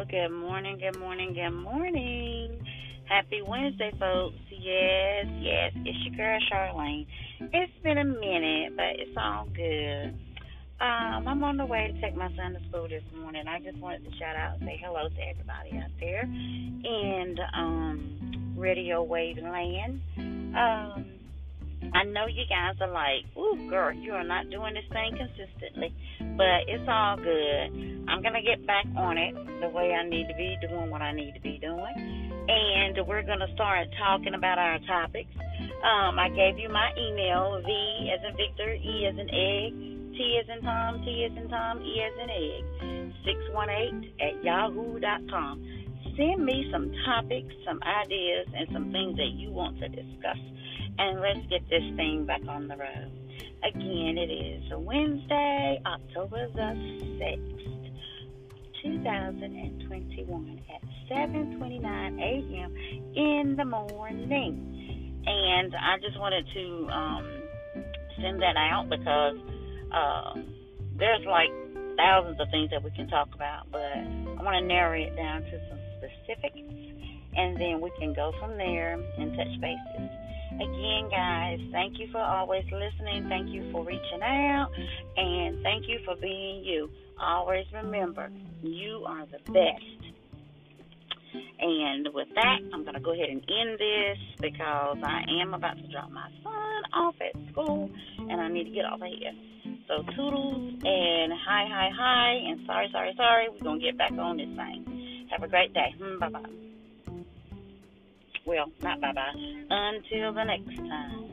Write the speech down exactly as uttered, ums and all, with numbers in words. Hello, good morning, good morning, good morning. Happy Wednesday, folks. Yes, yes, it's your girl, Charlene. It's been a minute, but it's all good. Um, I'm on the way to take my son to school this morning. I just wanted to shout out and say hello to everybody out there in um, Radio Wave Land. Um, I know you guys are like, ooh, girl, you are not doing this thing consistently, but it's all good. I'm going to get back on it the way I need to be, doing what I need to be doing, and we're going to start talking about our topics. Um, I gave you my email, V as in Victor, E as in Egg, T as in Tom, T as in Tom, E as in Egg, six one eight at yahoo dot com. Send me some topics, some ideas, and some things that you want to discuss. And let's get this thing back on the road. Again, it is Wednesday, October the sixth, two thousand twenty-one at seven twenty-nine a.m. in the morning. And I just wanted to um, send that out because uh, there's like thousands of things that we can talk about, but I want to narrow it down to some specifics, and then we can go from there and touch bases. Again, guys, thank you for always listening. Thank you for reaching out. And thank you for being you. Always remember, you are the best. And with that, I'm going to go ahead and end this because I am about to drop my son off at school, and I need to get off of here. So toodles and hi, hi, hi, and sorry, sorry, sorry. We're going to get back on this thing. Have a great day. Bye-bye. Well, not bye-bye. Until the next time.